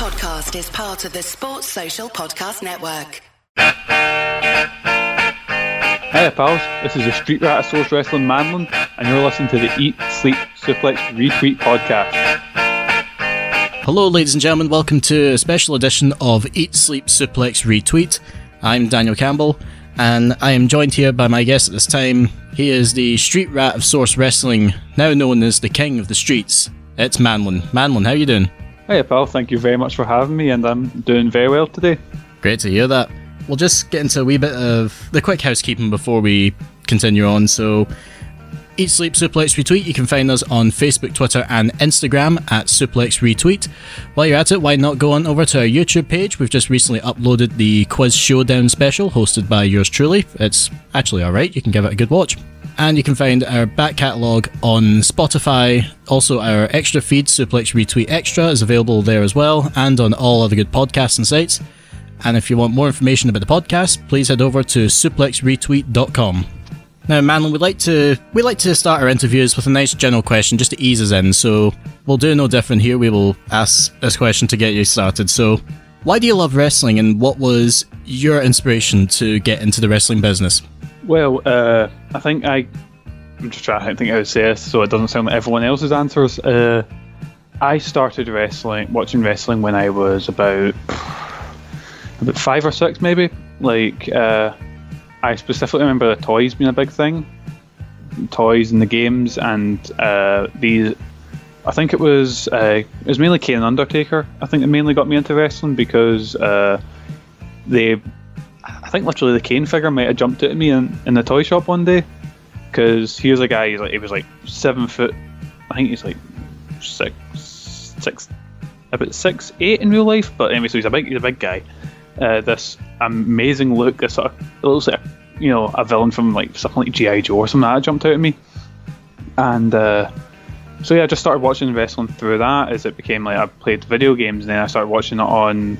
podcast is part of the Sports Social Podcast Network. Hiya pals, this is the Street Rat of Source Wrestling Manlon, and you're listening to the Eat Sleep Suplex Retweet podcast. Hello ladies and gentlemen, welcome to a special edition of Eat Sleep Suplex Retweet. I'm Daniel Campbell, and I am joined here by my guest at this time. He is the Street Rat of Source Wrestling, now known as the King of the Streets. It's Manlon. Manlon, how you doing? Hey pal, thank you very much for having me, and I'm doing very well today. Great to hear that. We'll just get into a wee bit of the quick housekeeping before we continue on. So, Eat Sleep Suplex Retweet, you can find us on Facebook, Twitter and Instagram at Suplex Retweet. While you're at it, why not go on over to our YouTube page? We've just recently uploaded the Quiz Showdown special hosted by yours truly. It's actually alright, you can give it a good watch. And you can find our back catalogue on Spotify. Also, our extra feed, Suplex Retweet Extra, is available there as well, and on all other good podcasts and sites. And if you want more information about the podcast, please head over to suplexretweet.com. Now, Manlon, we'd like to start our interviews with a nice general question just to ease us in, so we'll do no different here. We will ask this question to get you started. So, why do you love wrestling, and what was your inspiration to get into the wrestling business? Well, I'm just trying to think how to say this so it doesn't sound like everyone else's answers. I started watching wrestling when I was about 5 or 6 maybe. I specifically remember the toys being a big thing. Toys and the games, and it was mainly Kane and Undertaker, I think, that mainly got me into wrestling, because literally the Kane figure might have jumped out at me in the toy shop one day, because here's a guy, he was 7 foot, I think he's about 6'8" in real life, but anyway, so he's a big guy. This amazing look, this sort of, it looks like a villain from something like G.I. Joe or something like that jumped out at me, and I just started watching wrestling through that. As it became I played video games, and then I started watching it on.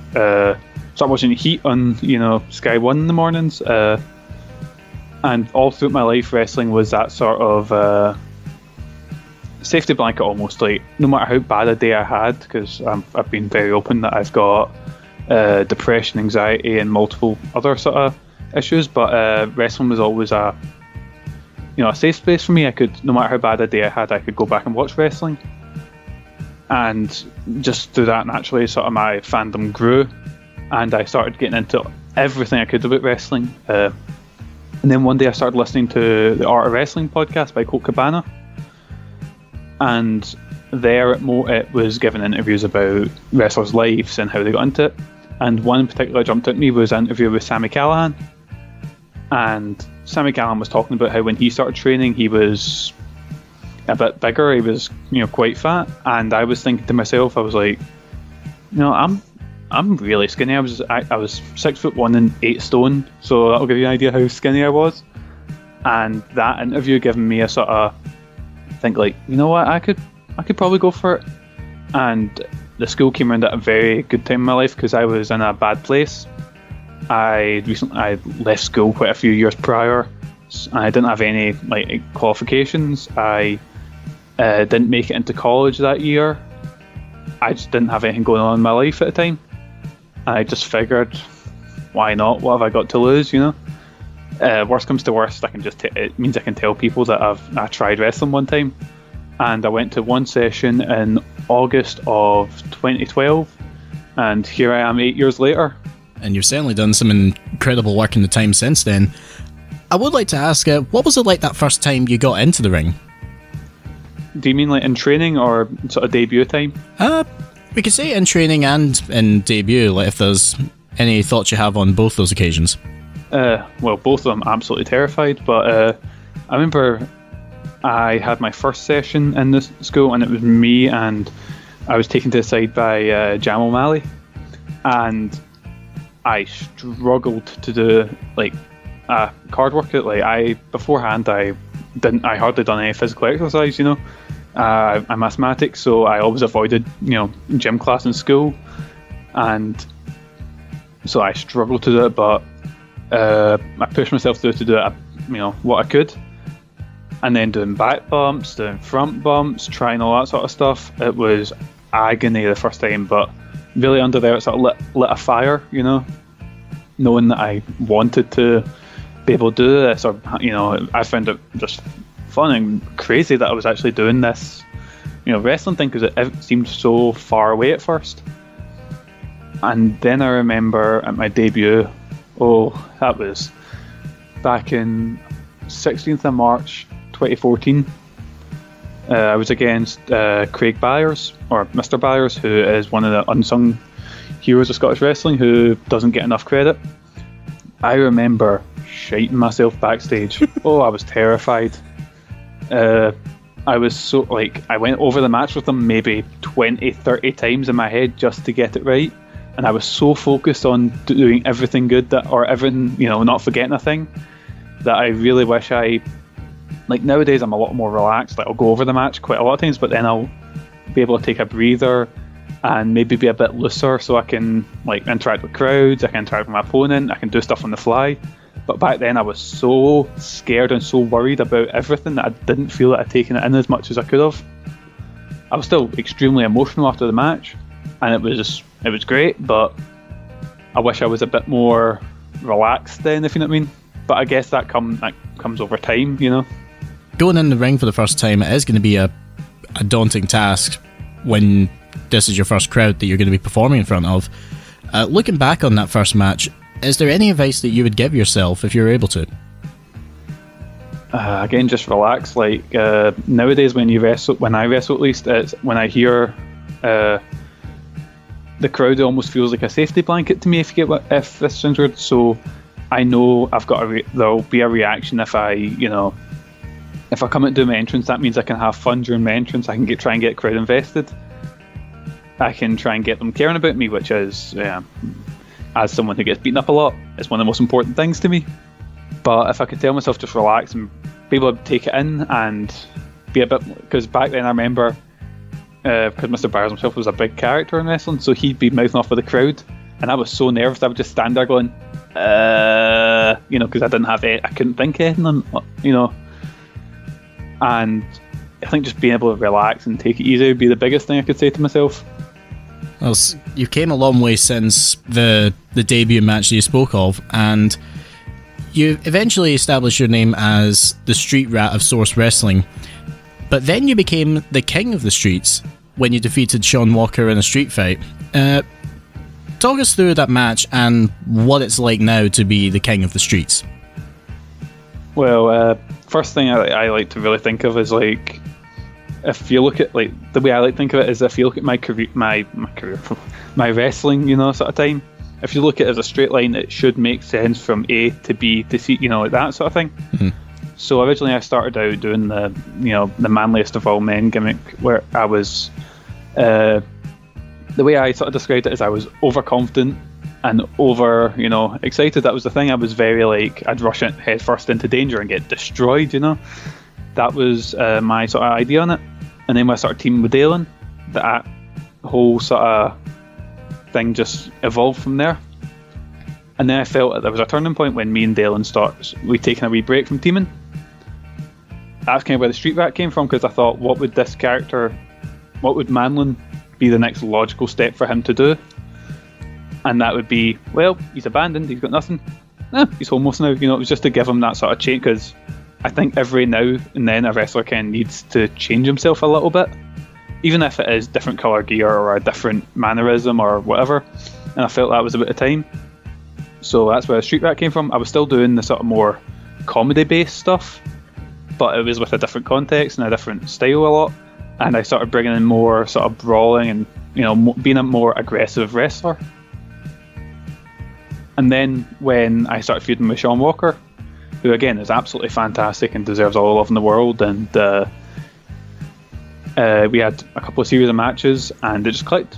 Started watching Heat on Sky One in the mornings, and all throughout my life, wrestling was that sort of safety blanket almost. No matter how bad a day I had, because I've been very open that I've got depression, anxiety, and multiple other sort of issues, but wrestling was always a safe space for me. I could, no matter how bad a day I had, I could go back and watch wrestling, and just through that, naturally, sort of my fandom grew. And I started getting into everything I could about wrestling. And then one day I started listening to the Art of Wrestling podcast by Colt Cabana. And there it was giving interviews about wrestlers' lives and how they got into it. And one in particular jumped out at me was an interview with Sami Callihan. And Sami Callihan was talking about how when he started training, he was a bit bigger. He was, quite fat. And I was thinking to myself, I was like, I'm really skinny. I was 6'1" and 8 stone, so that'll give you an idea how skinny I was. And that interview given me a sort of think I could probably go for it. And the school came around at a very good time in my life, because I was in a bad place. I left school quite a few years prior, and I didn't have any qualifications. I didn't make it into college that year. I just didn't have anything going on in my life at the time. I just figured, why not? What have I got to lose, worst comes to worst, it means I can tell people that I tried wrestling one time. And I went to one session in August of 2012, and here I am 8 years later. And you've certainly done some incredible work in the time since then. I would like to ask, what was it like that first time you got into the ring? Do you mean in training or sort of debut time? We could say in training and in debut, if there's any thoughts you have on both those occasions. Well, both of them absolutely terrified, but I remember I had my first session in this school, and it was me, and I was taken to the side by Jam O'Malley, and I struggled to do card workout. I hardly done any physical exercise. I'm asthmatic, so I always avoided gym class in school, and so I struggled to do it, but I pushed myself through to do it, what I could. And then doing back bumps, doing front bumps, trying all that sort of stuff. It was agony the first time, but really under there, it sort of lit a fire, you know, knowing that I wanted to be able to do this, or, you know, I found it just fun and crazy that I was actually doing this, you know, wrestling thing, because it seemed so far away at first. And then I remember at my debut, that was back in 16th of March 2014. I was against Craig Byers, or Mr. Byers, who is one of the unsung heroes of Scottish wrestling who doesn't get enough credit. I remember shiting myself backstage. I was terrified. I was so, like, I went over the match with them maybe 20-30 times in my head just to get it right, and I was so focused on doing everything good, that, or everything, you know, not forgetting a thing, that I really wish I, like, nowadays I'm a lot more relaxed, like I'll go over the match quite a lot of times, but then I'll be able to take a breather and maybe be a bit looser, so I can, like, interact with crowds, I can interact with my opponent, I can do stuff on the fly. But back then I was so scared and so worried about everything that I didn't feel that I'd taken it in as much as I could have. I was still extremely emotional after the match, and it was great, but I wish I was a bit more relaxed then, if you know what I mean. But I guess that comes over time, you know. Going in the ring for the first time, it is going to be a daunting task when this is your first crowd that you're going to be performing in front of. Looking back on that first match, is there any advice that you would give yourself if you were able to? Again, just relax. Like, nowadays when you wrestle, when I wrestle at least, it's when I hear the crowd, it almost feels like a safety blanket to me, if this sounds weird. So I know I've got there'll be a reaction if I, you know, if I come and do my entrance, that means I can have fun during my entrance. I can try and get crowd invested. I can try and get them caring about me, which is, yeah, as someone who gets beaten up a lot, it's one of the most important things to me. But if I could tell myself just relax and be able to take it in and be a bit, because back then I remember, because Mr. Byers himself was a big character in wrestling, so he'd be mouthing off with the crowd, and I was so nervous I would just stand there going, you know, because I didn't have it, I couldn't think of anything, you know. And I think just being able to relax and take it easy would be the biggest thing I could say to myself. Well, you came a long way since the debut match that you spoke of, and you eventually established your name as the Street Rat of Source Wrestling, but then you became the King of the Streets when you defeated Sean Walker in a street fight. Talk us through that match and what it's like now to be the King of the Streets. Well, first thing I like to really think of is, like, if you look at, like, the way I like to think of it is, if you look at my wrestling, you know, sort of time, if you look at it as a straight line, it should make sense from A to B to C, you know, like that sort of thing. Mm-hmm. So originally I started out doing the, you know, the manliest of all men gimmick, where I was, the way I sort of described it is, I was overconfident and you know, excited. That was the thing. I was very, like, I'd rush head first into danger and get destroyed, you know. That was my sort of idea on it. And then when I started teaming with Dylan, that whole sort of thing just evolved from there. And then I felt that there was a turning point when me and Dylan we taking a wee break from teaming. That's kind of where the Street Rat came from, because I thought, what would Manlon be the next logical step for him to do? And that would be, well, he's abandoned, he's got nothing. He's homeless now. You know, it was just to give him that sort of change, because I think every now and then a wrestler kind of needs to change himself a little bit, even if it is different colour gear or a different mannerism or whatever. And I felt that was a bit of time. So that's where the Street Rat came from. I was still doing the sort of more comedy-based stuff, but it was with a different context and a different style a lot. And I started bringing in more sort of brawling and, you know, being a more aggressive wrestler. And then when I started feuding with Sean Walker, who again is absolutely fantastic and deserves all the love in the world, and we had a couple of series of matches and it just clicked.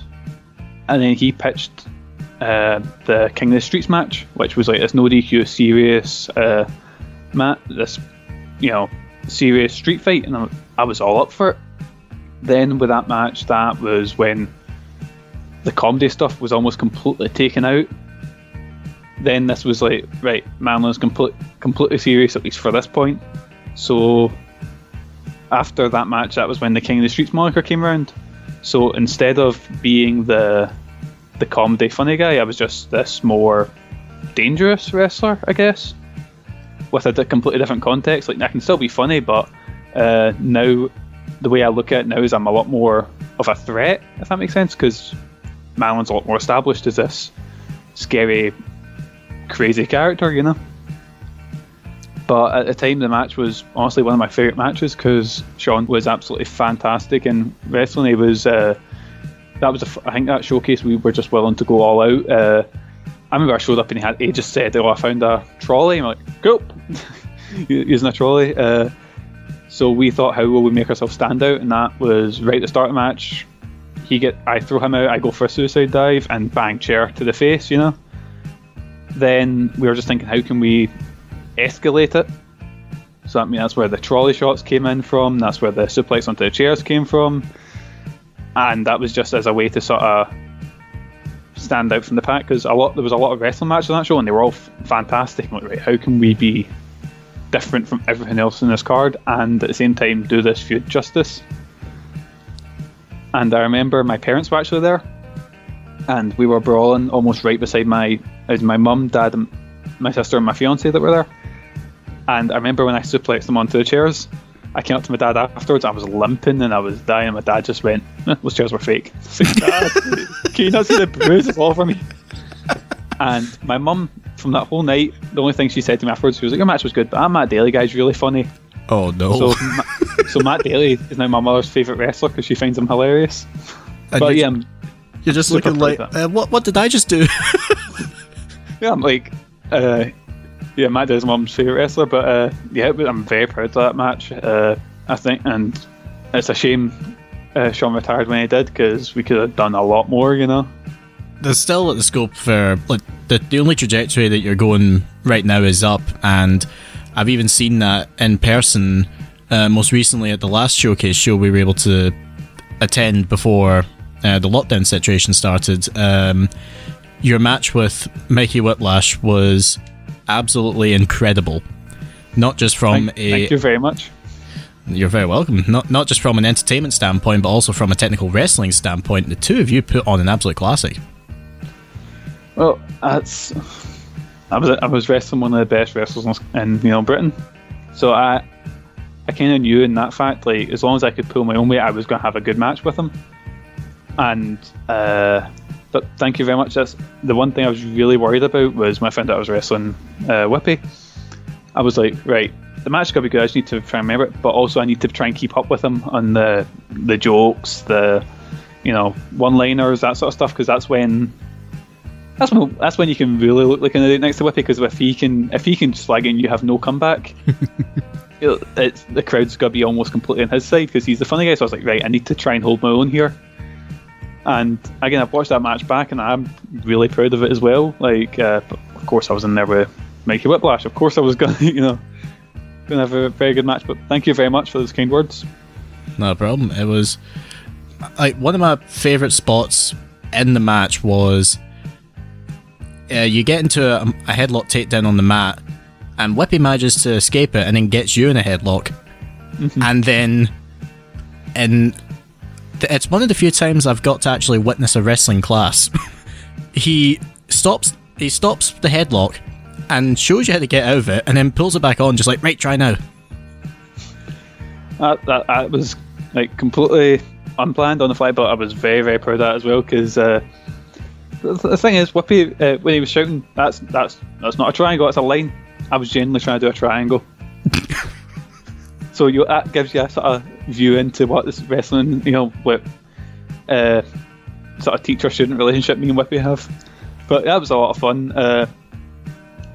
And then he pitched the King of the Streets match, which was like this no DQ serious this, you know, serious street fight, and I was all up for it. Then with that match, that was when the comedy stuff was almost completely taken out. Then this was like, right, Manlon's completely serious, at least for this point. So after that match, that was when the King of the Streets moniker came around. So instead of being the the comedy funny guy. I was just this more dangerous wrestler, I guess, with a completely different context. Like, I can still be funny, but now the way I look at it now is I'm a lot more of a threat, if that makes sense, because Manlon's a lot more established as this scary, crazy character, you know. But at the time, the match was honestly one of my favourite matches because Sean was absolutely fantastic in wrestling. He was I think that showcase we were just willing to go all out. I remember I showed up and he just said, "Oh, I found a trolley." I'm like, "Cool," using a trolley. So we thought, how will we make ourselves stand out? And that was right at the start of the match. I throw him out. I go for a suicide dive and bang, chair to the face. You know. Then we were just thinking, how can we escalate it? So I mean, that's where the trolley shots came in from. That's where the suplex onto the chairs came from. And that was just as a way to sort of stand out from the pack, because there was a lot of wrestling matches on that show and they were all fantastic. I'm like, right, how can we be different from everything else in this card and at the same time do this feud justice? And I remember my parents were actually there and we were brawling almost right beside my mum, dad, and my sister and my fiance that were there. And I remember when I suplexed them onto the chairs, I came up to my dad afterwards. I was limping and I was dying, and my dad just went, "Those chairs were fake." Like, "Dad, can you not see the bruise? It's all for me." And my mum, from that whole night, the only thing she said to me afterwards, she was like, "Your match was good, but that Matt Daly guy's really funny." Oh no! So Matt Daly is now my mother's favourite wrestler because she finds him hilarious. And but yeah, you're just looking like, "What did I just do?" Yeah, I'm like, yeah, Matt Daly's mum's favourite wrestler, but I'm very proud of that match, I think, and it's a shame Sean retired when he did, because we could have done a lot more, you know. There's still the scope for, like, the only trajectory that you're going right now is up, and I've even seen that in person. Most recently at the last showcase show we were able to attend before the lockdown situation started, your match with Mikey Whiplash was absolutely incredible. Not just from thank you very much. You're very welcome. Not just from an entertainment standpoint, but also from a technical wrestling standpoint. The two of you put on an absolute classic. Well, I was wrestling one of the best wrestlers in Britain, so I kind of knew in that fact, like, as long as I could pull my own weight, I was going to have a good match with him. And but thank you very much. That's the one thing I was really worried about, was when I found out I was wrestling Whippy. I was like, right, the match going to be good. I just need to try and remember it, but also I need to try and keep up with him on the jokes, the, you know, one-liners, that sort of stuff, because that's when you can really look like an idiot next to Whippy, because if he can slag and you have no comeback, it's, the crowd's going to be almost completely on his side because he's the funny guy. So I was like, right, I need to try and hold my own here. And again, I've watched that match back and I'm really proud of it as well. Like, of course I was in there with Mikey Whiplash. Of course I was going to, have a very good match. But thank you very much for those kind words. No problem. It was, like, one of my favourite spots in the match was you get into a headlock takedown on the mat and Whippy manages to escape it and then gets you in a headlock. Mm-hmm. And then it's one of the few times I've got to actually witness a wrestling class. He stops the headlock and shows you how to get out of it and then pulls it back on, just like, right, try now. That was, like, completely unplanned on the fly, but I was very, very proud of that as well, because the thing is, Whippy, when he was shouting, that's not a triangle, it's a line, I was genuinely trying to do a triangle. So that gives you a sort of view into what this wrestling, what sort of teacher-student relationship me and Whippy have. But that was a lot of fun.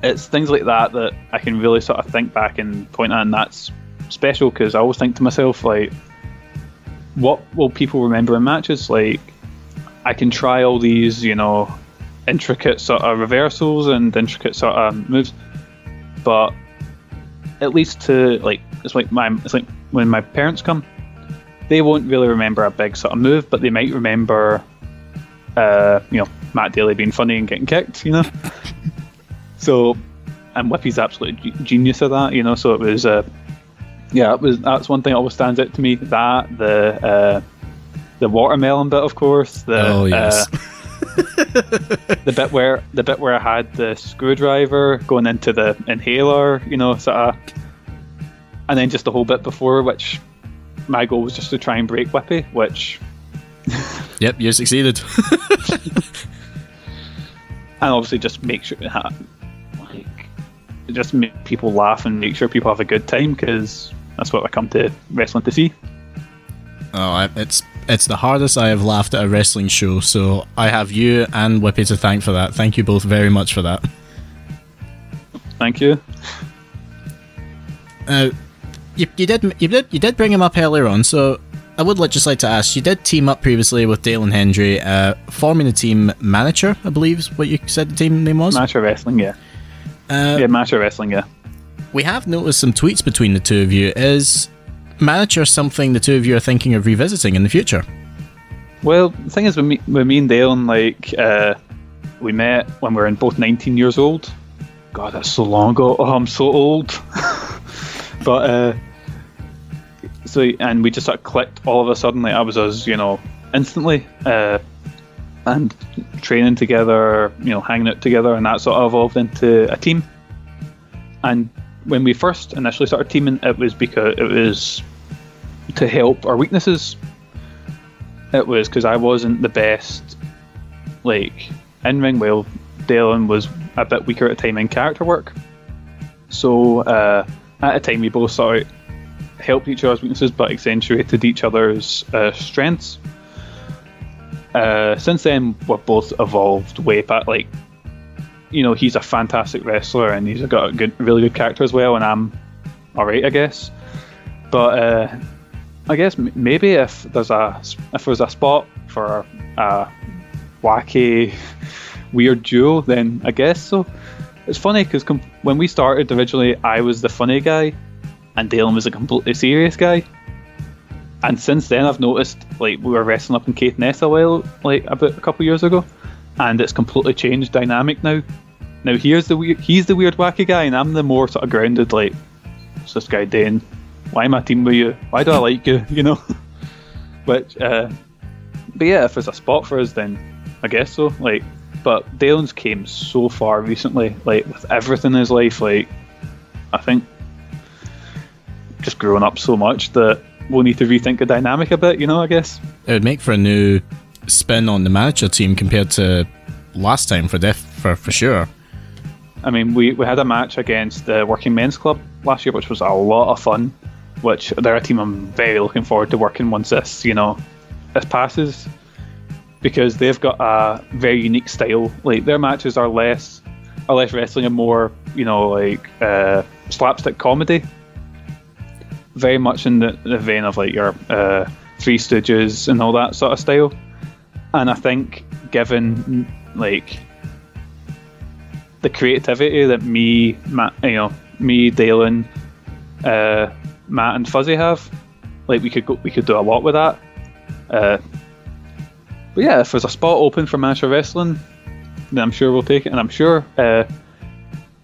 It's things like that I can really sort of think back and point at, and that's special, because I always think to myself, like, what will people remember in matches? Like, I can try all these, intricate sort of reversals and intricate sort of moves, but at least to, like, it's like when my parents come, they won't really remember a big sort of move, but they might remember, Matt Daly being funny and getting kicked, So, and Whippy's absolute genius of that, So it was, that's one thing that always stands out to me. That the watermelon bit, of course. The, oh yes. the bit where I had the screwdriver going into the inhaler, you know, sort of, and then just the whole bit before, which my goal was just to try and break Whippy, which yep, you succeeded. And obviously just make sure just make people laugh and make sure people have a good time, because that's what I come to wrestling to see. Oh, it's the hardest I have laughed at a wrestling show, so I have you and Whippy to thank for that. Thank you both very much for that. Thank you. You did bring him up earlier on, so I would just like to ask, you did team up previously with Dylan Hendry, forming the team Manager, I believe is what you said the team name was? Manager Wrestling, yeah. Manager Wrestling, yeah. We have noticed some tweets between the two of you. Is Manager something the two of you are thinking of revisiting in the future? Well, the thing is, with me and Dylan, we met when we were in both 19 years old. God, that's so long ago. Oh, I'm so old. But, and we just sort of clicked all of a sudden. Like, I was us, you know, instantly, and training together, you know, hanging out together, and that sort of evolved into a team. And when we first initially started teaming, it was because it was to help our weaknesses. It was because I wasn't the best, in ring. Well, Dylan was a bit weaker at the time in character work, so at the time we both sort of helped each other's weaknesses but accentuated each other's strengths. Since then we've both evolved way past, you know, he's a fantastic wrestler and he's got a really good character as well, and I'm alright, I guess. But I guess maybe if there's a spot for a wacky weird duo, then I guess so. It's funny because when we started originally, I was the funny guy and Dylan was a completely serious guy. And since then, I've noticed, we were wrestling up in Caithness about a couple of years ago, and it's completely changed dynamic now. Now he's the weird wacky guy, and I'm the more sort of grounded, what's this guy doing? Why am I teaming with you? Why do I like you? You know? Which, but yeah, if there's a spot for us, then I guess so. But Dylan's came so far recently, with everything in his life, I think just growing up so much that we'll need to rethink the dynamic a bit, you know, I guess. It would make for a new spin on the Manager team compared to last time, for sure. I mean, we had a match against the Working Men's Club last year, which was a lot of fun, which they're a team I'm very looking forward to working once this, you know, this passes, because they've got a very unique style. Their matches are less wrestling and more, you know, slapstick comedy. Very much in the vein of your Three Stooges and all that sort of style. And I think given the creativity that me, Dylan, Matt and Fuzzy have, we could do a lot with that. But yeah, if there's a spot open for Manager Wrestling, then I'm sure we'll take it, and I'm sure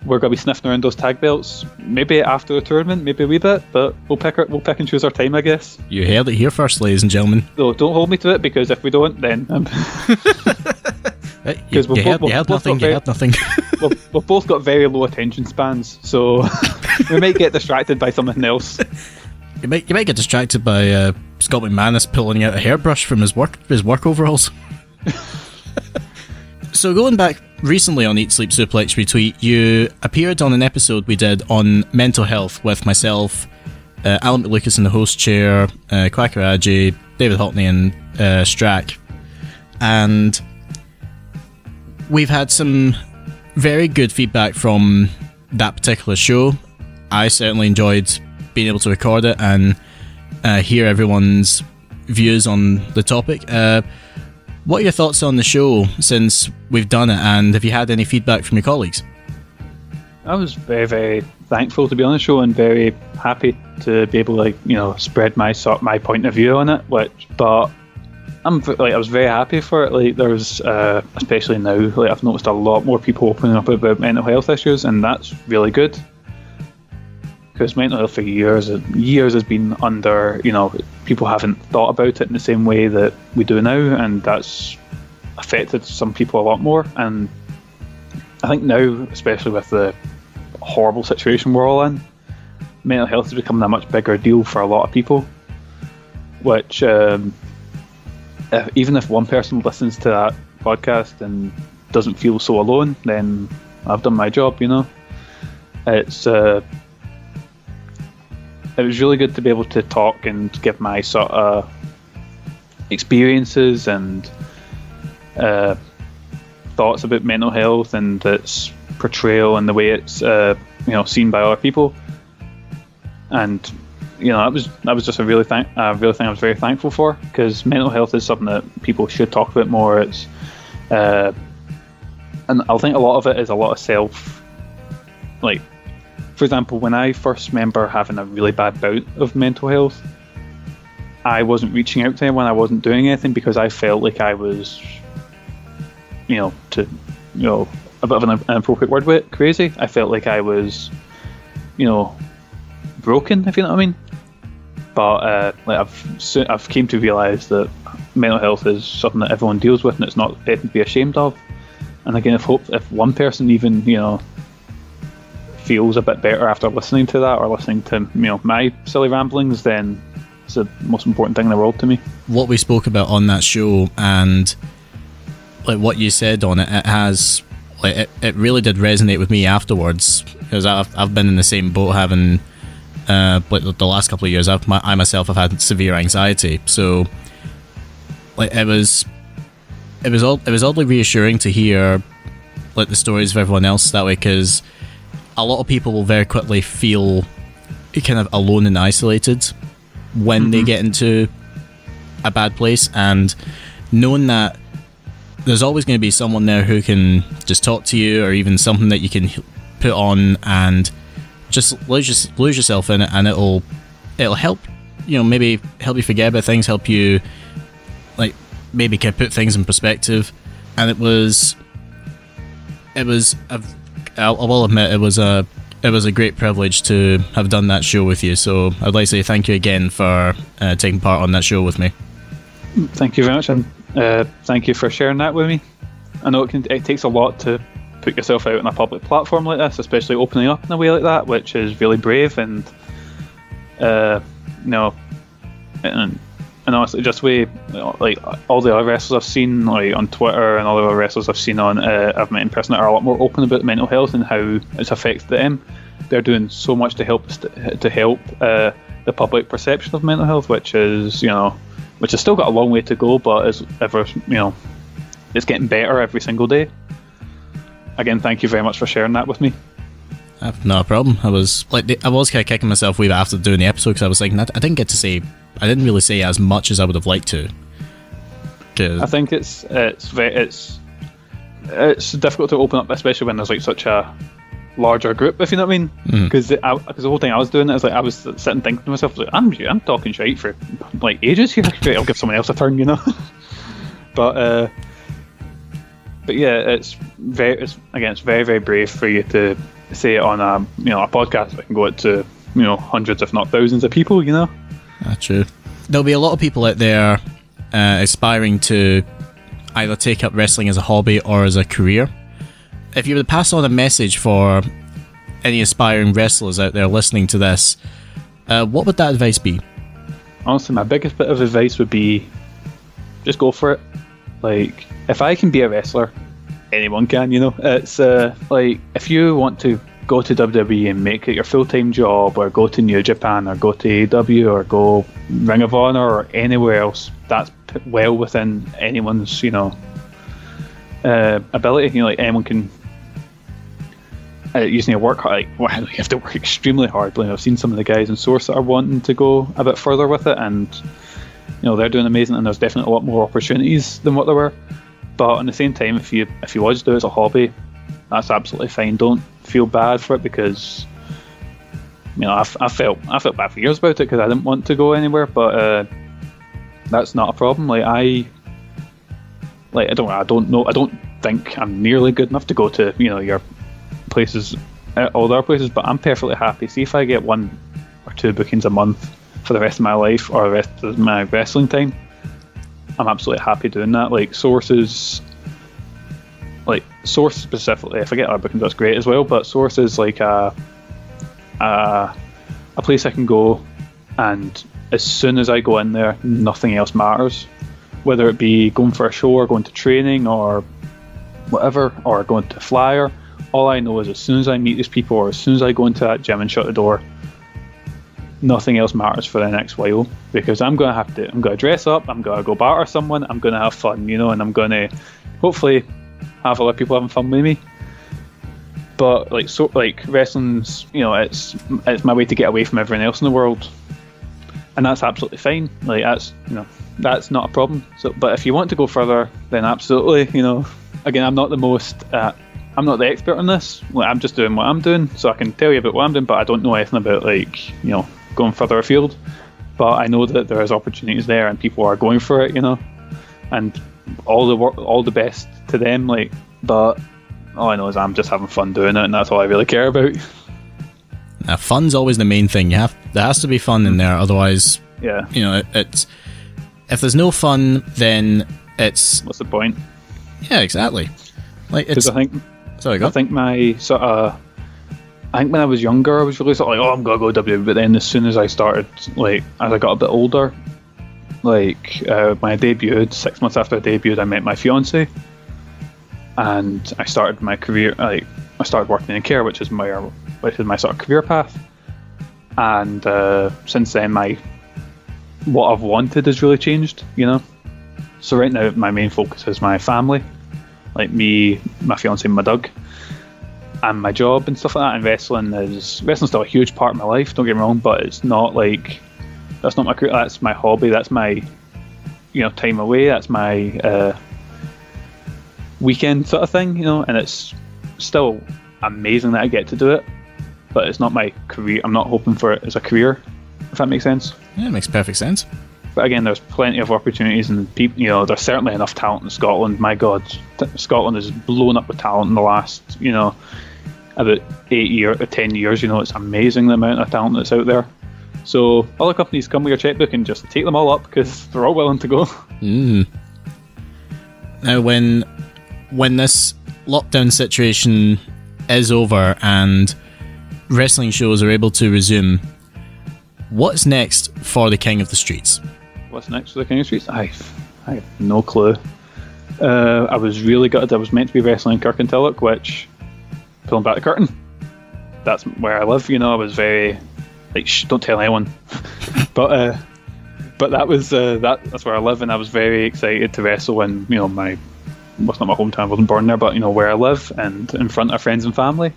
we're going to be sniffing around those tag belts, maybe after the tournament, maybe a wee bit, but we'll pick and choose our time, I guess. You heard it here first, ladies and gentlemen. No, don't hold me to it, because if we don't, then... You heard nothing. We've both got very low attention spans, so we might get distracted by something else. You might get distracted by Scott McManus pulling out a hairbrush from his work overalls. So going back... Recently on Eat Sleep Suplex Retweet, you appeared on an episode we did on mental health with myself, Alan McLucas in the host chair, Quacker Adji, David Hockney and Strack. And we've had some very good feedback from that particular show. I certainly enjoyed being able to record it and hear everyone's views on the topic. What are your thoughts on the show since we've done it, and have you had any feedback from your colleagues? I was very, very thankful to be on the show and very happy to be able to, spread my point of view on it. But I was very happy for it. There's especially now, I've noticed a lot more people opening up about mental health issues, and that's really good, because mental health for years has been under, people haven't thought about it in the same way that we do now, and that's affected some people a lot more. And I think now, especially with the horrible situation we're all in, mental health is becoming a much bigger deal for a lot of people, which even if one person listens to that podcast and doesn't feel so alone, then I've done my job, you know. It was really good to be able to talk and give my sort of experiences and thoughts about mental health and its portrayal and the way it's seen by other people. And that was just a real thing I was very thankful for, because mental health is something that people should talk about more. It's and I think a lot of it is a lot of self. Like, for example, when I first remember having a really bad bout of mental health, I wasn't reaching out to anyone, I wasn't doing anything, because I felt like I was, a bit of an appropriate word with it, crazy. I felt like I was, broken, if you know what I mean. But I've came to realise that mental health is something that everyone deals with, and it's not anything to be ashamed of. And again, if one person even, feels a bit better after listening to that, or listening to my silly ramblings, then it's the most important thing in the world to me. What we spoke about on that show, and like what you said on it, it has, like, it really did resonate with me afterwards, because I've been in the same boat, having the last couple of years. I myself have had severe anxiety, so like it was oddly reassuring to hear like the stories of everyone else that way, because a lot of people will very quickly feel kind of alone and isolated when they get into a bad place, and knowing that there's always going to be someone there who can just talk to you, or even something that you can put on and just lose yourself in it, and it'll help, maybe help you forget about things, help you like maybe kind of put things in perspective. And it was a great privilege to have done that show with you, so I'd like to say thank you again for taking part on that show with me. Thank you very much, and thank you for sharing that with me. I know it takes a lot to put yourself out on a public platform like this, especially opening up in a way like that, which is really brave, and and honestly, just way, like all the other wrestlers I've seen, like on Twitter, and all the other wrestlers I've seen on, I've met in person, that are a lot more open about mental health and how it's affected them. They're doing so much to help the public perception of mental health, which has still got a long way to go, but is ever, it's getting better every single day. Again, thank you very much for sharing that with me. No problem. I was kind of kicking myself way after doing the episode, because I was thinking I didn't really say as much as I would have liked to. I think it's difficult to open up, especially when there's like such a larger group, if you know what I mean. Because the whole thing I was doing is like I was sitting thinking to myself, like, I'm talking shite for like ages here. Great, I'll give someone else a turn, But yeah, it's very, very brave for you to say it on a podcast that can go out to hundreds, if not thousands of people. True. There'll be a lot of people out there aspiring to either take up wrestling as a hobby or as a career. If you were to pass on a message for any aspiring wrestlers out there listening to this, what would that advice be? Honestly, my biggest bit of advice would be just go for it. Like, if I can be a wrestler, anyone can, It's like, if you want to go to WWE and make it your full-time job, or go to New Japan, or go to AEW, or go Ring of Honor, or anywhere else, that's well within anyone's ability. Like, anyone can, you just need to work hard. You have to work extremely hard. I've seen some of the guys in Source that are wanting to go a bit further with it, and they're doing amazing, and there's definitely a lot more opportunities than what there were. But at the same time, if you want to do it as a hobby, that's absolutely fine. Don't feel bad for it, because I felt bad for years about it, because I didn't want to go anywhere. But that's not a problem. Like, I don't think I'm nearly good enough to go to your places, all the other places. But I'm perfectly happy. See if I get 1 or 2 bookings a month for the rest of my life, or the rest of my wrestling time. I'm absolutely happy doing that. Like Sources, like Source specifically, if I get our bookings, that's great as well. But Source is like a place I can go, and as soon as I go in there, nothing else matters. Whether it be going for a show or going to training or whatever, or going to flyer, all I know is as soon as I meet these people or as soon as I go into that gym and shut the door, nothing else matters for the next while, because I'm going to dress up, I'm going to go barter someone, I'm going to have fun, you know, and I'm going to hopefully have a lot of people having fun with me. But like wrestling's, you know, it's my way to get away from everyone else in the world, and that's absolutely fine. Like that's, you know, that's not a problem. So, but if you want to go further, then absolutely, you know, again, I'm not the expert on this. Like, I'm just doing what I'm doing, so I can tell you about what I'm doing, but I don't know anything about, like, you know, going further afield. But I know that there is opportunities there, and people are going for it, you know, and all the best to them. Like, but all I know is I'm just having fun doing it, and that's all I really care about. Now, fun's always the main thing. There has to be fun in there, otherwise, yeah, you know, it's if there's no fun, then it's what's the point? Yeah, exactly. Like, it's I think when I was younger, I was really sort of like, oh, I'm going to go WWE. But then as soon as I started, like, as I got a bit older, like, when I debuted, 6 months after I debuted, I met my fiancée. And I started my career, like, I started working in care, which is my sort of career path. And since then, what I've wanted has really changed, you know. So right now, my main focus is my family. Like me, my fiancé, my dog, and my job and stuff like that. And wrestling's still a huge part of my life, don't get me wrong, but it's not like, that's not my career, that's my hobby, that's my, you know, time away, that's my weekend sort of thing, you know. And it's still amazing that I get to do it, but it's not my career. I'm not hoping for it as a career, if that makes sense. Yeah, it makes perfect sense. But again, there's plenty of opportunities, and people, you know, there's certainly enough talent in Scotland. My God, Scotland is blown up with talent in the last, you know, about 10 years. You know, it's amazing the amount of talent that's out there. So other companies come with your checkbook and just take them all up, because they're all willing to go. Mm. Now, when this lockdown situation is over and wrestling shows are able to resume, what's next for the King of the Streets? What's next for the King of the Streets? I have no clue. I was really gutted. I was meant to be wrestling in Kirkintilloch, which, pulling back the curtain, that's where I live. You know, I was very like, shh, don't tell anyone. but that was that's where I live, and I was very excited to wrestle. And you know, not my hometown, I wasn't born there, but you know where I live, and in front of friends and family.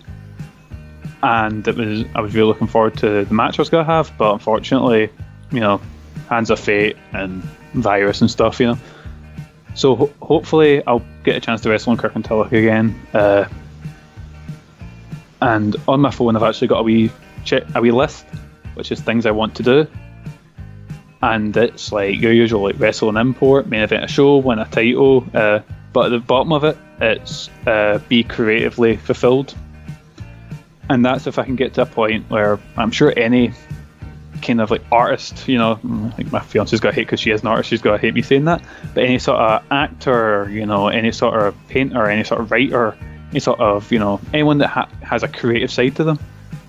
And I was really looking forward to the match I was going to have, but unfortunately, you know, hands of fate and virus and stuff, you know. So hopefully I'll get a chance to wrestle in Kirkintilloch again. And on my phone, I've actually got a wee list, which is things I want to do. And it's like your usual, like, wrestle and import, main event a show, win a title. But at the bottom of it, it's be creatively fulfilled. And that's if I can get to a point where I'm sure any kind of like artist, you know, like my fiance's got to hate because she is an artist, she's got to hate me saying that, but any sort of actor, you know, any sort of painter, any sort of writer, any sort of, you know, anyone that has a creative side to them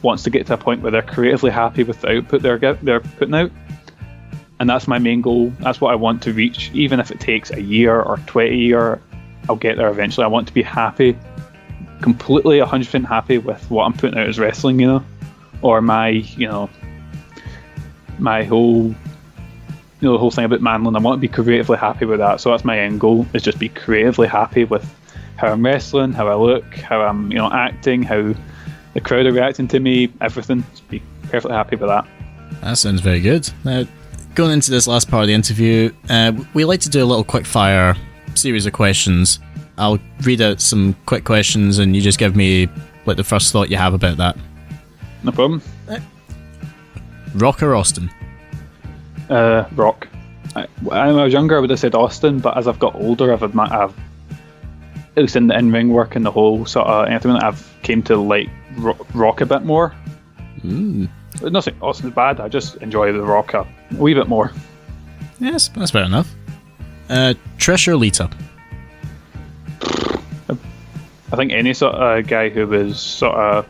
wants to get to a point where they're creatively happy with the output they're putting out. And that's my main goal. That's what I want to reach. Even if it takes a year or 20 years, I'll get there eventually. I want to be happy, completely 100% happy with what I'm putting out as wrestling, you know, or my, you know, my whole, you know, the whole thing about Manlon. I want to be creatively happy with that. So that's my end goal, is just be creatively happy with how I'm wrestling, how I look, how I'm, you know, acting, how the crowd are reacting to me, everything. Just be perfectly happy with that. That sounds very good. Now, going into this last part of the interview, we like to do a little quick fire series of questions. I'll read out some quick questions and you just give me like the first thought you have about that. No problem. Rock or Austin? Rock. When I was younger, I would have said Austin, but as I've got older, I've at least in the in-ring work and the whole sort of anything that I've came to like Rock a bit more. Mm. Not saying Austin's bad, I just enjoy the Rock a wee bit more. Yes, that's fair enough. Trish or Lita? I think any sort of guy who was sort of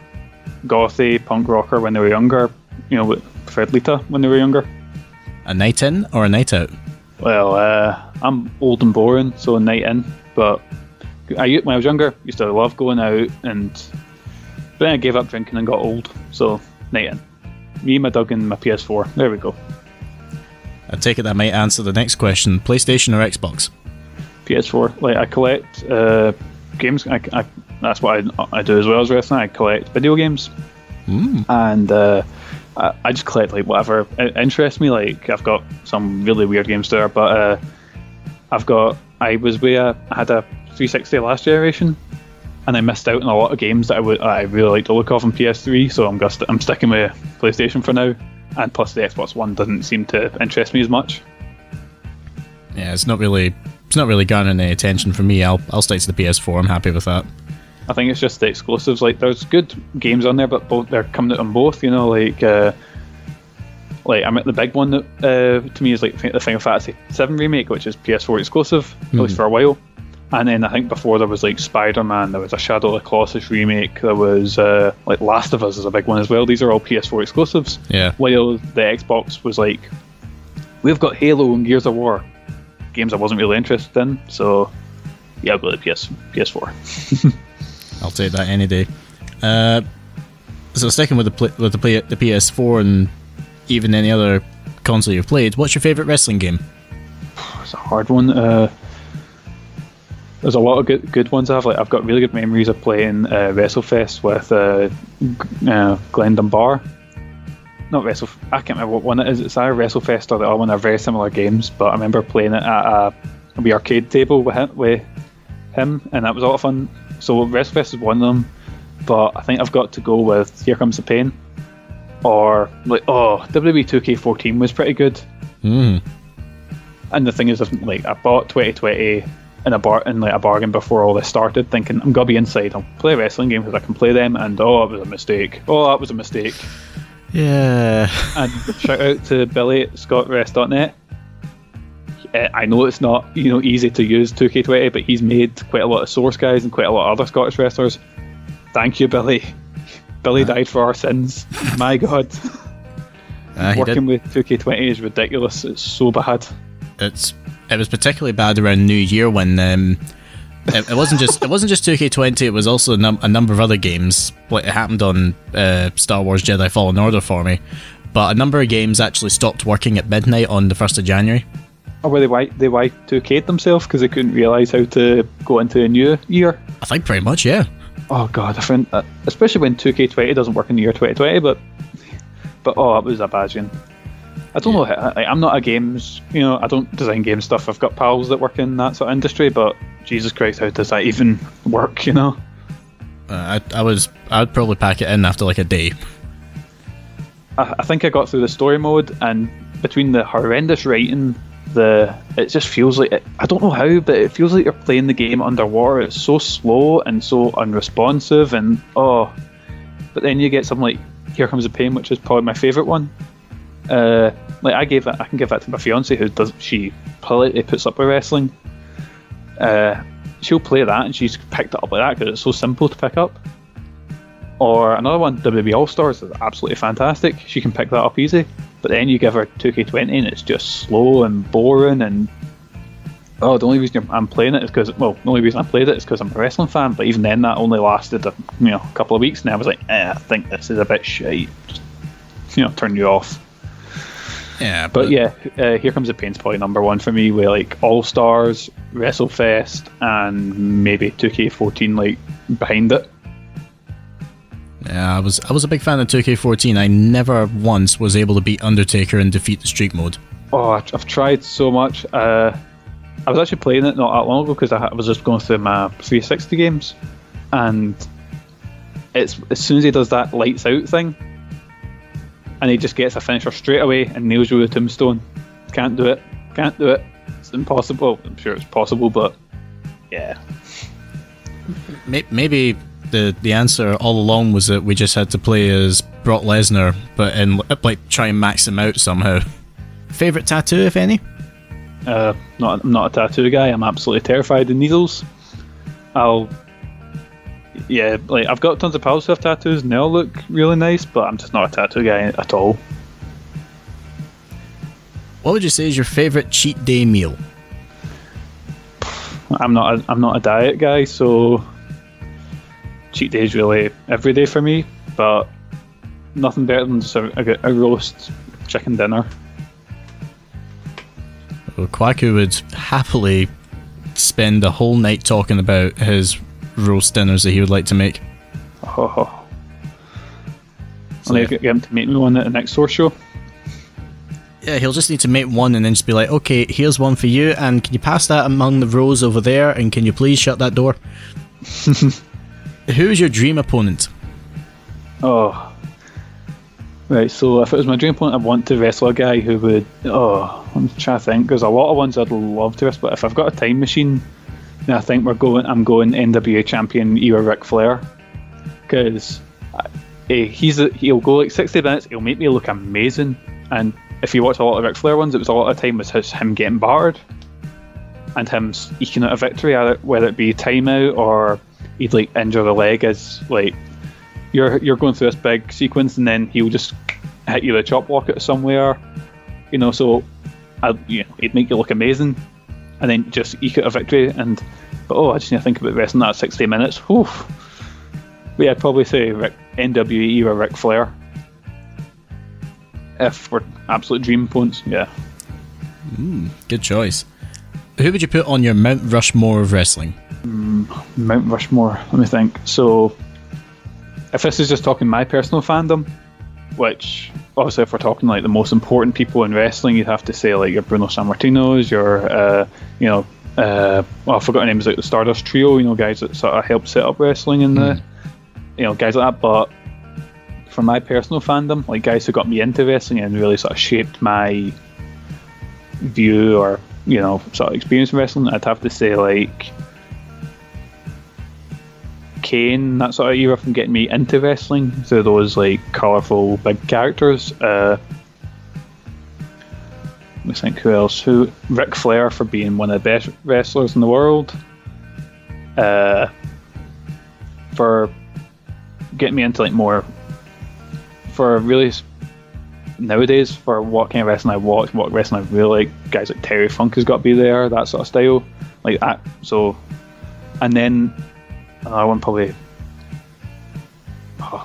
gothy, punk rocker when they were younger, you know, preferred Lita when they were younger. A night in or a night out? Well, I'm old and boring, so a night in. But when I was younger, used to love going out, but then I gave up drinking and got old, so night in. Me, my dog, and my PS4. There we go. I take it that might answer the next question. PlayStation or Xbox? PS4. Like, I collect games. That's what I do as well as wrestling. I collect video games. And I just collect like whatever interests me. Like, I've got some really weird games there, but I had a 360 last generation, and I missed out on a lot of games that I really like to look off on PS3. So I'm sticking with PlayStation for now. And plus, the Xbox One doesn't seem to interest me as much. Yeah, it's not really garnering any attention for me. I'll stick to the PS4. I'm happy with that. I think it's just the exclusives. Like, there's good games on there, but they're coming out on both. You know, like I'm at the big one that to me is like the Final Fantasy VII remake, which is PS4 exclusive at least for a while. And then I think before there was like Spider-Man, there was a Shadow of the Colossus remake, there was like Last of Us is a big one as well. These are all PS4 exclusives. Yeah. While the Xbox was like, we've got Halo and Gears of War, games I wasn't really interested in. So yeah, I'll go to the PS4. I'll take that any day. So sticking with the PS4 and even any other console you've played, what's your favourite wrestling game? It's a hard one. There's a lot of good ones I have. Like, I've got really good memories of playing WrestleFest with Glenn Dunbar. I can't remember what one it is. It's either WrestleFest or the other one. They're very similar games, but I remember playing it at a wee arcade table with him, and that was a lot of fun. So WrestleFest is one of them, but I think I've got to go with Here Comes the Pain, or like WWE 2K14 was pretty good. And the thing is, like, I bought 2020 in a bargain before all this started, thinking I'm gonna be inside, I'll play a wrestling game because I can play them, and that was a mistake. Yeah. And shout out to Billy at scottrest.net. I know it's not, you know, easy to use 2K20, but he's made quite a lot of Source guys and quite a lot of other Scottish wrestlers. Thank you, Billy. Billy died for our sins. My God. Working with 2K20 is ridiculous. It's so bad. It was particularly bad around New Year when it wasn't just 2K20. It was also a number of other games. Like, it happened on Star Wars Jedi Fallen Order for me, but a number of games actually stopped working at midnight on the 1st of January. Or were they 2K'd themselves because they couldn't realise how to go into a new year? I think pretty much, yeah. Oh God, I find that, especially when 2K20 doesn't work in the year 2020, but that was a bad game. I don't know. Like, I'm not a games, you know, I don't design game stuff. I've got pals that work in that sort of industry, but Jesus Christ, how does that even work? You know, I'd probably pack it in after like a day. I think I got through the story mode, and between the horrendous writing, it just feels like I don't know how, but it feels like you're playing the game underwater. It's so slow and so unresponsive, and but then you get something like Here Comes the Pain, which is probably my favourite one. Like, I can give that to my fiance, she politely puts up with wrestling. She'll play that, and she's picked it up like that because it's so simple to pick up. Or another one, WWE All Stars, is absolutely fantastic. She can pick that up easy. But then you give her 2K20, and it's just slow and boring. And the only reason I played it is because I'm a wrestling fan. But even then, that only lasted a couple of weeks, and I was like, I think this is a bit shite. Just, you know, turn you off. Yeah, but Here Comes the Pain's probably number one for me, with like All Stars, WrestleFest, and maybe 2K14 like behind it. Yeah, I was a big fan of 2K14. I never once was able to beat Undertaker and defeat the streak mode. Oh, I've tried so much. I was actually playing it not that long ago because I was just going through my 360 games, and it's as soon as he does that lights out thing, and he just gets a finisher straight away and nails you with a tombstone. Can't do it. It's impossible. I'm sure it's possible, but yeah. Maybe the answer all along was that we just had to play as Brock Lesnar, but try and max him out somehow. Favorite tattoo, if any? I'm not a tattoo guy. I'm absolutely terrified of needles. I've got tons of pals who have tattoos and they all look really nice, but I'm just not a tattoo guy at all. What would you say is your favourite cheat day meal? I'm not a diet guy, so cheat day is really every day for me, but nothing better than just a roast chicken dinner. Well, Kwaku would happily spend the whole night talking about his roast dinners that he would like to make. Oh. So, I'll get him to make me one at the next Source show. Yeah, he'll just need to make one and then just be like, okay, here's one for you, and can you pass that among the rows over there, and can you please shut that door? Who's your dream opponent? Oh. Right, so if it was my dream opponent, I'd want to wrestle a guy who would... Oh, I'm trying to think. There's a lot of ones I'd love to wrestle, but if I've got a time machine, then I think I'm going NWA champion era Ric Flair. Because he'll go like 60 minutes, he'll make me look amazing, and if you watch a lot of Ric Flair ones, it was a lot of time was him getting barred and him eking out a victory, whether it be timeout or he'd like injure the leg as like you're going through this big sequence and then he'll just hit you with a chop block out somewhere, you know. So it'd make you look amazing and then just eke out a victory. And I just need to think about wrestling that 60 minutes. Oof. But yeah, I'd probably say NWE or Ric Flair. If we're absolute dream opponents, yeah. Good choice. Who would you put on your Mount Rushmore of wrestling? Mount Rushmore, let me think. So, if this is just talking my personal fandom, which, obviously if we're talking like the most important people in wrestling, you'd have to say like your Bruno Sammartino's, your, I forgot the names, like the Stardust Trio, you know, guys that sort of help set up wrestling and guys like that, but for my personal fandom, like guys who got me into wrestling and really sort of shaped my view or, you know, sort of experience in wrestling, I'd have to say like Kane, that sort of era from getting me into wrestling through those like colourful big characters. Let me think who else. Ric Flair for being one of the best wrestlers in the world. For getting me into like more. For really nowadays, for what kind of wrestling I watch, what wrestling I really like, guys like Terry Funk has got to be there, that sort of style, like that. So, and then another one probably.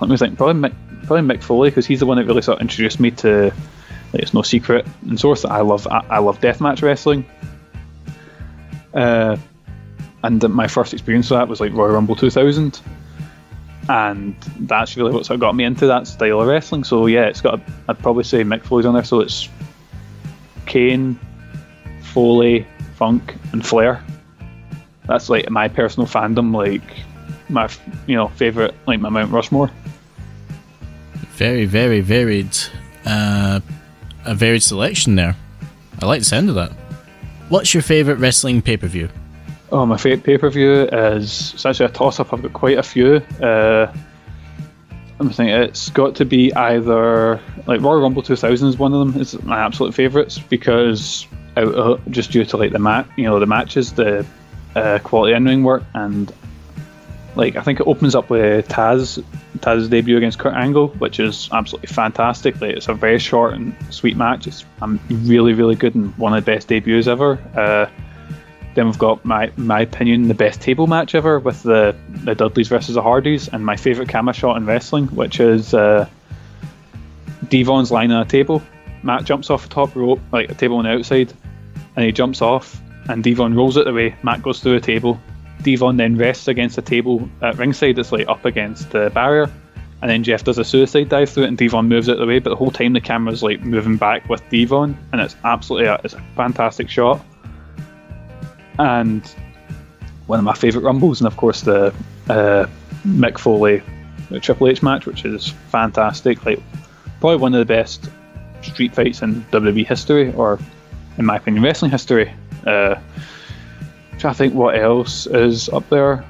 Let me think. Probably Mick Foley, because he's the one that really sort of introduced me to. Like, it's no secret in Source that I love deathmatch wrestling. And my first experience with that was like Royal Rumble 2000. And that's really what sort of got me into that style of wrestling. So yeah, I'd probably say Mick Foley's on there. So it's Kane, Foley, Funk, and Flair. That's like my personal fandom, like my favorite, like my Mount Rushmore. Very, very varied, a varied selection there. I like the sound of that. What's your favorite wrestling pay-per-view? Oh, my favourite pay-per-view is... It's actually a toss-up. I've got quite a few. I'm thinking it's got to be either... Like, Royal Rumble 2000 is one of them. It's my absolute favourites because... just due to, like, the matches, the quality in-ring work, and... Like, I think it opens up with Taz's debut against Kurt Angle, which is absolutely fantastic. Like, it's a very short and sweet match. It's really, really good and one of the best debuts ever. Then we've got, my opinion, the best table match ever with the Dudleys versus the Hardys, and my favourite camera shot in wrestling, which is D-Von's lying on a table. Matt jumps off the top rope, like a table on the outside, and he jumps off, and D-Von rolls it away. Matt goes through a table. D-Von then rests against a table at ringside that's like up against the barrier, and then Jeff does a suicide dive through it, and D-Von moves out of the way, but the whole time the camera's like moving back with D-Von, and it's absolutely it's a fantastic shot. And one of my favourite Rumbles, and of course the Mick Foley Triple H match, which is fantastic. Like, probably one of the best street fights in WWE history, or in my opinion, wrestling history. Trying to think what else is up there.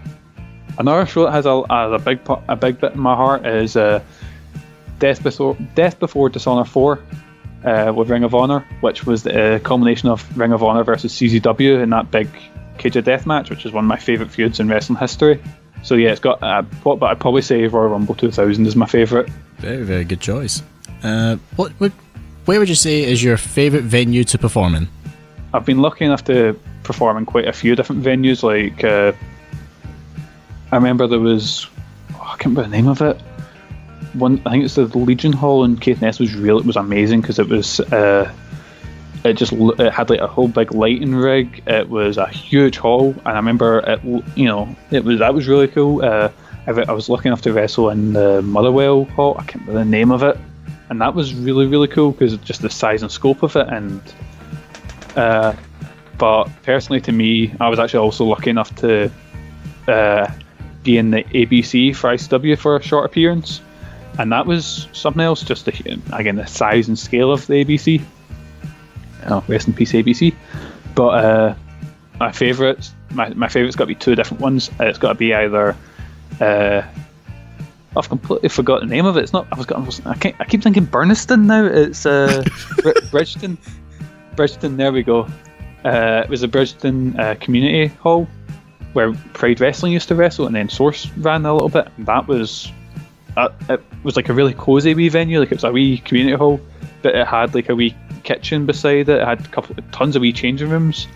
Another show that has a big bit in my heart is Death Before Dishonor 4. with Ring of Honor, which was the culmination of Ring of Honor versus CZW in that big Cage of Death match, which is one of my favourite feuds in wrestling history. So yeah, it's got but I'd probably say Royal Rumble 2000 is my favourite. Very, very good choice. Where would you say is your favourite venue to perform in? I've been lucky enough to perform in quite a few different venues. Like I remember there was I can't remember the name of it. One, I think it's the Legion Hall in Caithness was real. It was amazing because it was it had like a whole big lighting rig. It was a huge hall, and I remember it was really cool. I was lucky enough to wrestle in the Motherwell Hall. I can't remember the name of it, and that was really, really cool because just the size and scope of it. And but personally, to me, I was actually also lucky enough to be in the ABC for ICW for a short appearance, and that was something else. Just the size and scale of the ABC. Oh, rest in peace, ABC. But my favourite's got to be two different ones. It's got to be either I've completely forgot the name of it. It's not. I keep thinking Burniston now. It's Bridgend. Bridgend. There we go. It was a Bridgend community hall where Pride Wrestling used to wrestle, and then Source ran a little bit. And that was it was like a really cozy wee venue. Like it was a wee community hall, but it had like a wee kitchen beside it. It had tons of wee changing rooms,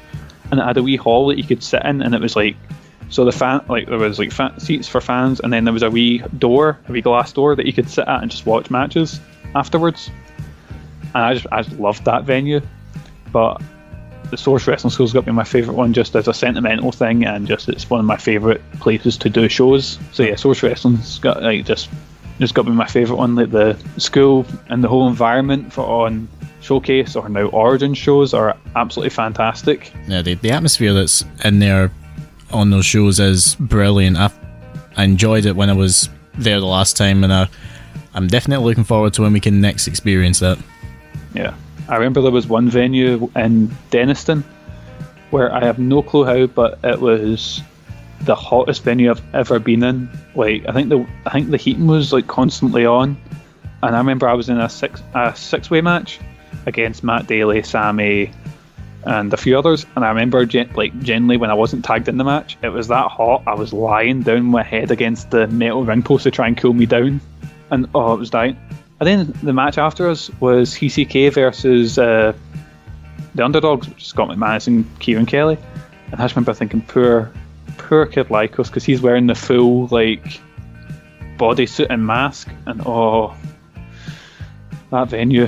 and it had a wee hall that you could sit in. And it was like, so the there was like seats for fans, and then there was a wee door, a wee glass door that you could sit at and just watch matches afterwards. And I just loved that venue. But the Source Wrestling School's got to be my favourite one, just as a sentimental thing, and just it's one of my favourite places to do shows. So yeah, Source Wrestling's got like just got to be my favourite one. Like the school and the whole environment for on Showcase or now Origin shows are absolutely fantastic. Yeah, the atmosphere that's in there on those shows is brilliant. I enjoyed it when I was there the last time, and I'm definitely looking forward to when we can next experience that. Yeah, I remember there was one venue in Denniston where I have no clue how, but it was the hottest venue I've ever been in. Like I think the heating was like constantly on, and I remember I was in a six-way match against Matt Daly, Sami, and a few others, and I remember generally when I wasn't tagged in the match, it was that hot I was lying down my head against the metal ring post to try and cool me down, and oh, it was dying. And then the match after us was HCK versus the Underdogs, which is Scott McManus and Kieran Kelly, and I just remember thinking poor Kid Lykos, because he's wearing the full like bodysuit and mask, and oh, that venue,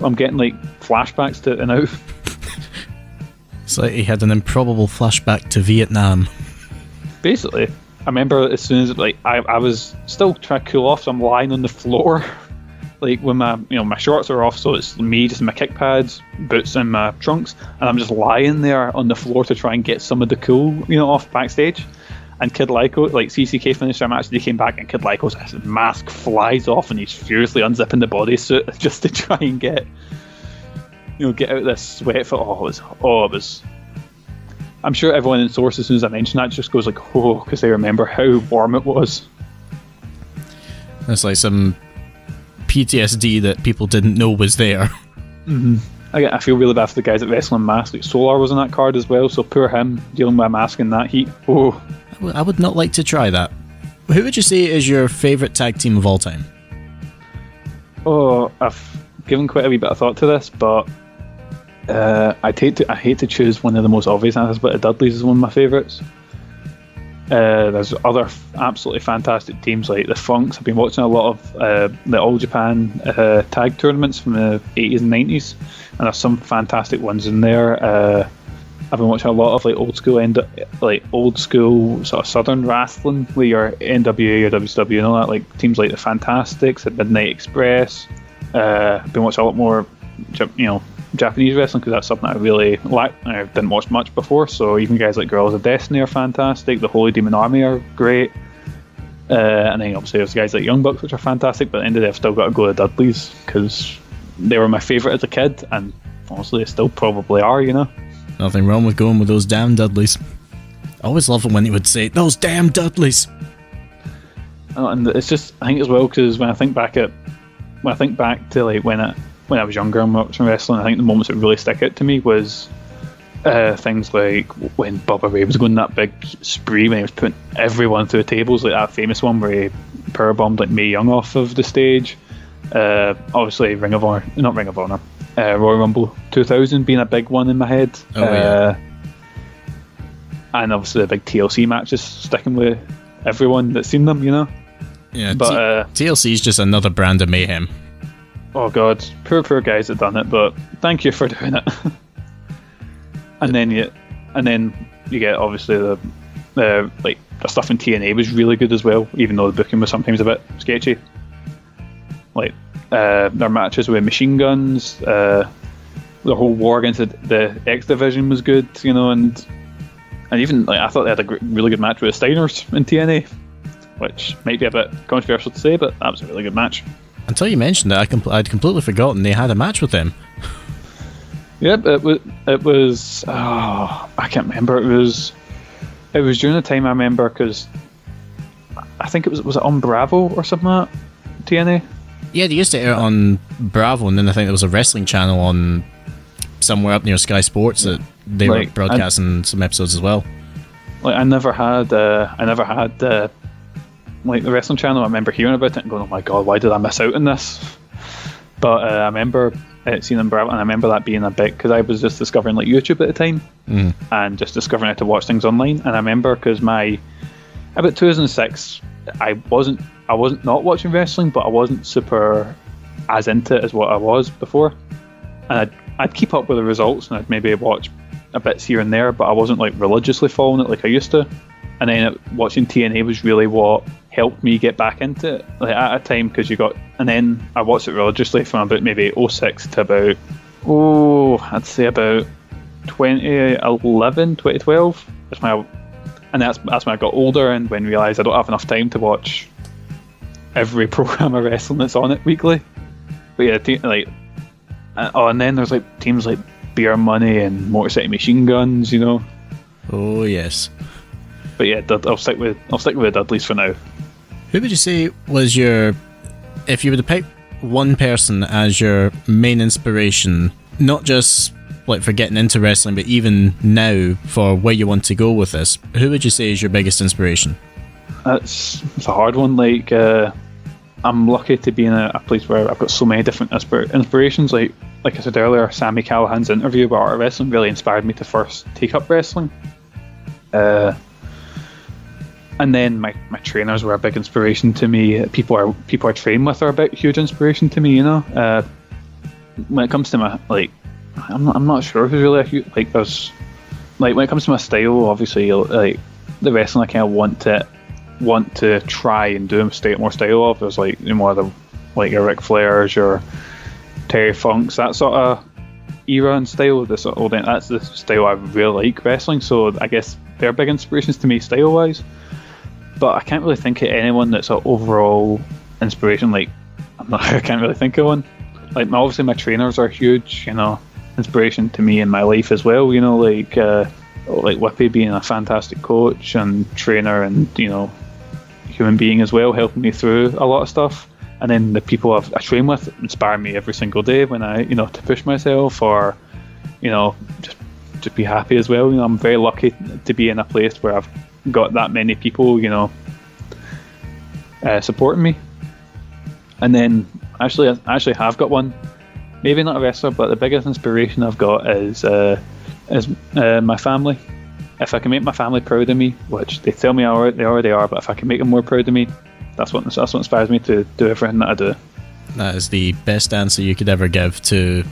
I'm getting like flashbacks to it now. It's like he had an improbable flashback to Vietnam. Basically, I remember as soon as like I was still trying to cool off, so I'm lying on the floor, like when my shorts are off, so it's me just in my kick pads, boots, and my trunks, and I'm just lying there on the floor to try and get some of the cool off backstage. And Kid Lykos, like CCK finished their match, they came back, and Kid Lykos' mask flies off, and he's furiously unzipping the bodysuit just to try and get out of this sweat. For it was. I'm sure everyone in Source, as soon as I mention that, just goes like, oh, because they remember how warm it was. That's like some PTSD that people didn't know was there. Mm-hmm. I feel really bad for the guys at Wrestling Mask. Like Solar was on that card as well, so poor him dealing with a mask in that heat. Oh. I would not like to try that. Who would you say is your favourite tag team of all time? Oh, I've given quite a wee bit of thought to this, but I hate to choose one of the most obvious answers, but the Dudleys is one of my favourites. There's other absolutely fantastic teams like the Funks. I've been watching a lot of the All Japan tag tournaments from the 80s and 90s, and there's some fantastic ones in there. I've been watching a lot of like old school sort of southern wrestling, where your NWA, your WCW, and all that, like teams like the Fantastics, the Midnight Express. I've been watching a lot more, Japanese wrestling, because that's something I really like. I didn't watch much before, so even guys like Girls of Destiny are fantastic. The Holy Demon Army are great, and then obviously there's guys like Young Bucks, which are fantastic. But at the end of the day, I've still got to go to Dudleys, because they were my favourite as a kid, and honestly, they still probably are. Nothing wrong with going with those damn Dudleys. I always loved them when they would say, "Those damn Dudleys." And it's just, I think as well, because when I think back to like when when I was younger and watching wrestling, I think the moments that really stick out to me was things like when Bubba Ray was going that big spree when he was putting everyone through tables, like that famous one where he powerbombed like Mae Young off of the stage. Obviously Royal Rumble 2000 being a big one in my head. And obviously the big TLC matches sticking with everyone that's seen them, you know. Yeah, but TLC is just another brand of mayhem. Oh god, poor guys that done it, but thank you for doing it. and then you get obviously the stuff in TNA was really good as well, even though the booking was sometimes a bit sketchy. Like their matches with machine guns, the whole war against the X Division was good, you know, and even like I thought they had a really good match with the Steiners in TNA, which might be a bit controversial to say, but that was a really good match. Until you mentioned that, I'd completely forgotten they had a match with them. Yep, it was. Oh, I can't remember. It was during the time I remember because I think it was on Bravo or something like that, TNA. Yeah, they used to air it on Bravo, and then I think there was a wrestling channel on somewhere up near Sky Sports that they were broadcasting some episodes as well. Like I never had like the wrestling channel. I remember hearing about it and going, "Oh my god, why did I miss out on this?" But I remember seeing them Bravo, and I remember that being a bit because I was just discovering like YouTube at the time, and just discovering how to watch things online. And I remember because about 2006, I wasn't not watching wrestling, but I wasn't super as into it as what I was before, and I'd keep up with the results and I'd maybe watch a bit here and there, but I wasn't like religiously following it like I used to. And then watching TNA was really what helped me get back into it, like at a time, because you got, and then I watched it religiously from about maybe 2006 to about I'd say about 2011, 2012. That's when I got older and when I realised I don't have enough time to watch every programme of wrestling that's on it weekly. But yeah, and then there's like teams like Beer Money and Motorcycle Machine Guns, you know. Oh yes. But yeah, I'll stick with the Dudleys for now. Who would you say was if you were to pick one person as your main inspiration, not just like for getting into wrestling, but even now for where you want to go with this, who would you say is your biggest inspiration? It's a hard one. Like I'm lucky to be in a place where I've got so many different inspirations. Like I said earlier, Sami Callihan's interview about Art of Wrestling really inspired me to first take up wrestling. And then my trainers were a big inspiration to me. People I train with are a big, huge inspiration to me, you know. When it comes to my, like, I'm not sure who's really a huge, like, there's, like, when it comes to my style, obviously, like, the wrestling I kind of want to try and do more style of, there's, like, you know, more of the, like, your Ric Flairs, your Terry Funks, that sort of era and style, that's the style I really like wrestling, so I guess they're big inspirations to me style-wise. But I can't really think of anyone that's an overall inspiration. Like, I can't really think of one. Like, obviously my trainers are huge, you know, inspiration to me in my life as well. You know, like Whippy being a fantastic coach and trainer, and you know, human being as well, helping me through a lot of stuff. And then the people I train with inspire me every single day when I, you know, to push myself or, you know, just be happy as well. You know, I'm very lucky to be in a place where I've got that many people, you know, supporting me. And then I actually have got one, maybe not a wrestler, but the biggest inspiration I've got is my family. If I can make my family proud of me, which they tell me they already are, but if I can make them more proud of me, that's what inspires me to do everything that I do. That is the best answer you could ever give to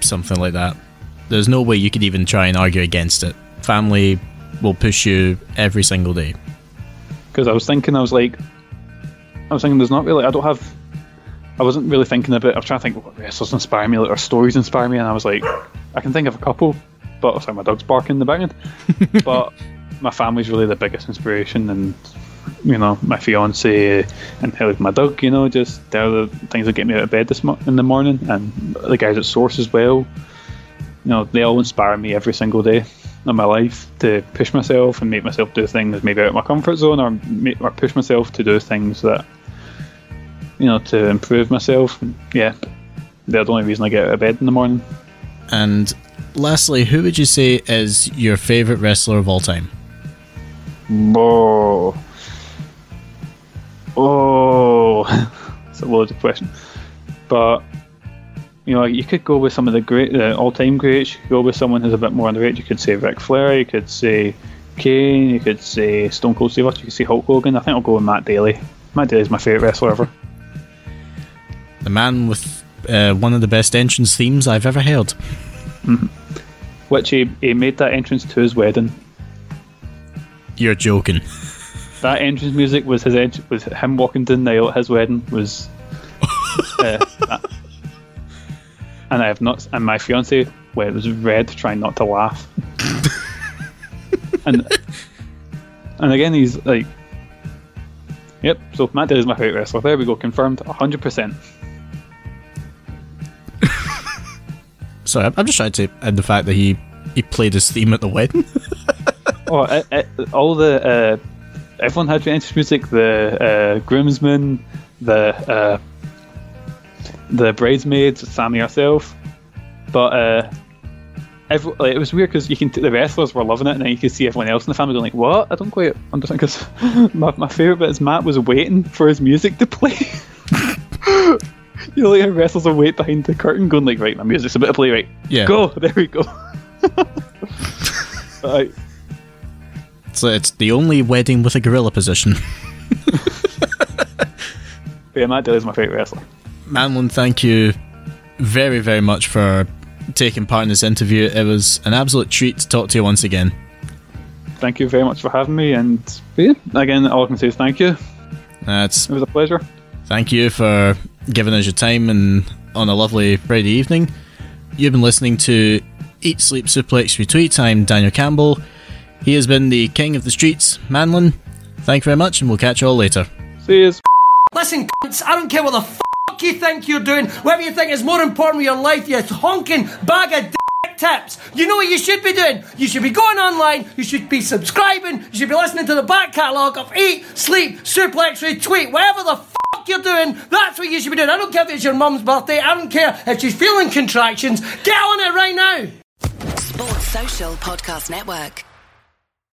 something like that. There's no way you could even try and argue against it. Family will push you every single day. Because I was thinking there's not really, I wasn't really thinking about it. I was trying to think, what wrestlers inspire me, like, or stories inspire me, and I was like, I can think of a couple, but sorry, my dog's barking in the background. But my family's really the biggest inspiration, and you know, my fiance and hell, my dog, you know, just they're the things that get me out of bed in the morning, and the guys at Source as well, you know, they all inspire me every single day in my life to push myself and make myself do things maybe out of my comfort zone, or push myself to do things that, you know, to improve myself. Yeah, they're the only reason I get out of bed in the morning. And lastly, who would you say is your favourite wrestler of all time? Oh, it's a loaded question. But, you know, you could go with some of the great, the all-time greats. You could go with someone who's a bit more underrated. You could say Ric Flair. You could say Kane. You could say Stone Cold Steve Austin. You could say Hulk Hogan. I think I'll go with Matt Daly. Matt Daly's my favourite wrestler ever. The man with one of the best entrance themes I've ever heard. Mm-hmm. Which he made that entrance to his wedding. You're joking. That entrance music was his was him walking down the aisle at his wedding. Was and I have not. And my fiance, well, it was red, trying not to laugh. and again, he's like, yep. So Matt Daly is my favourite wrestler. There we go, confirmed, 100%. Sorry, I'm just trying to add the fact that he played his theme at the wedding. Oh, all the everyone had entrance music. The groomsmen, the bridesmaids, Sammy herself. But it was weird because the wrestlers were loving it, and then you could see everyone else in the family going like, "What? I don't quite understand." Because my favorite bit is Matt was waiting for his music to play. You know, like how wrestlers will wait behind the curtain, going like, "Right, my music's about to play. Right, yeah, go there we go." Right. So it's the only wedding with a gorilla position. Yeah, Matt Daly's my favourite wrestler. Manlon, thank you very, very much for taking part in this interview. It was an absolute treat to talk to you once again. Thank you very much for having me, and yeah, again, all I can say is thank you. It was a pleasure. Thank you for giving us your time and on a lovely Friday evening. You've been listening to Eat, Sleep, Suplex, Retweet. I'm Daniel Campbell. He has been the king of the streets, Manlon. Thank you very much, and we'll catch you all later. See you. Listen, cunts, I don't care what the fuck you think you're doing. Whatever you think is more important with your life, you honking bag of dick tips. You know what you should be doing? You should be going online, you should be subscribing, you should be listening to the back catalogue of Eat, Sleep, Suplex, Retweet. Whatever the fuck you're doing, that's what you should be doing. I don't care if it's your mum's birthday. I don't care if she's feeling contractions. Get on it right now. Sports Social Podcast Network.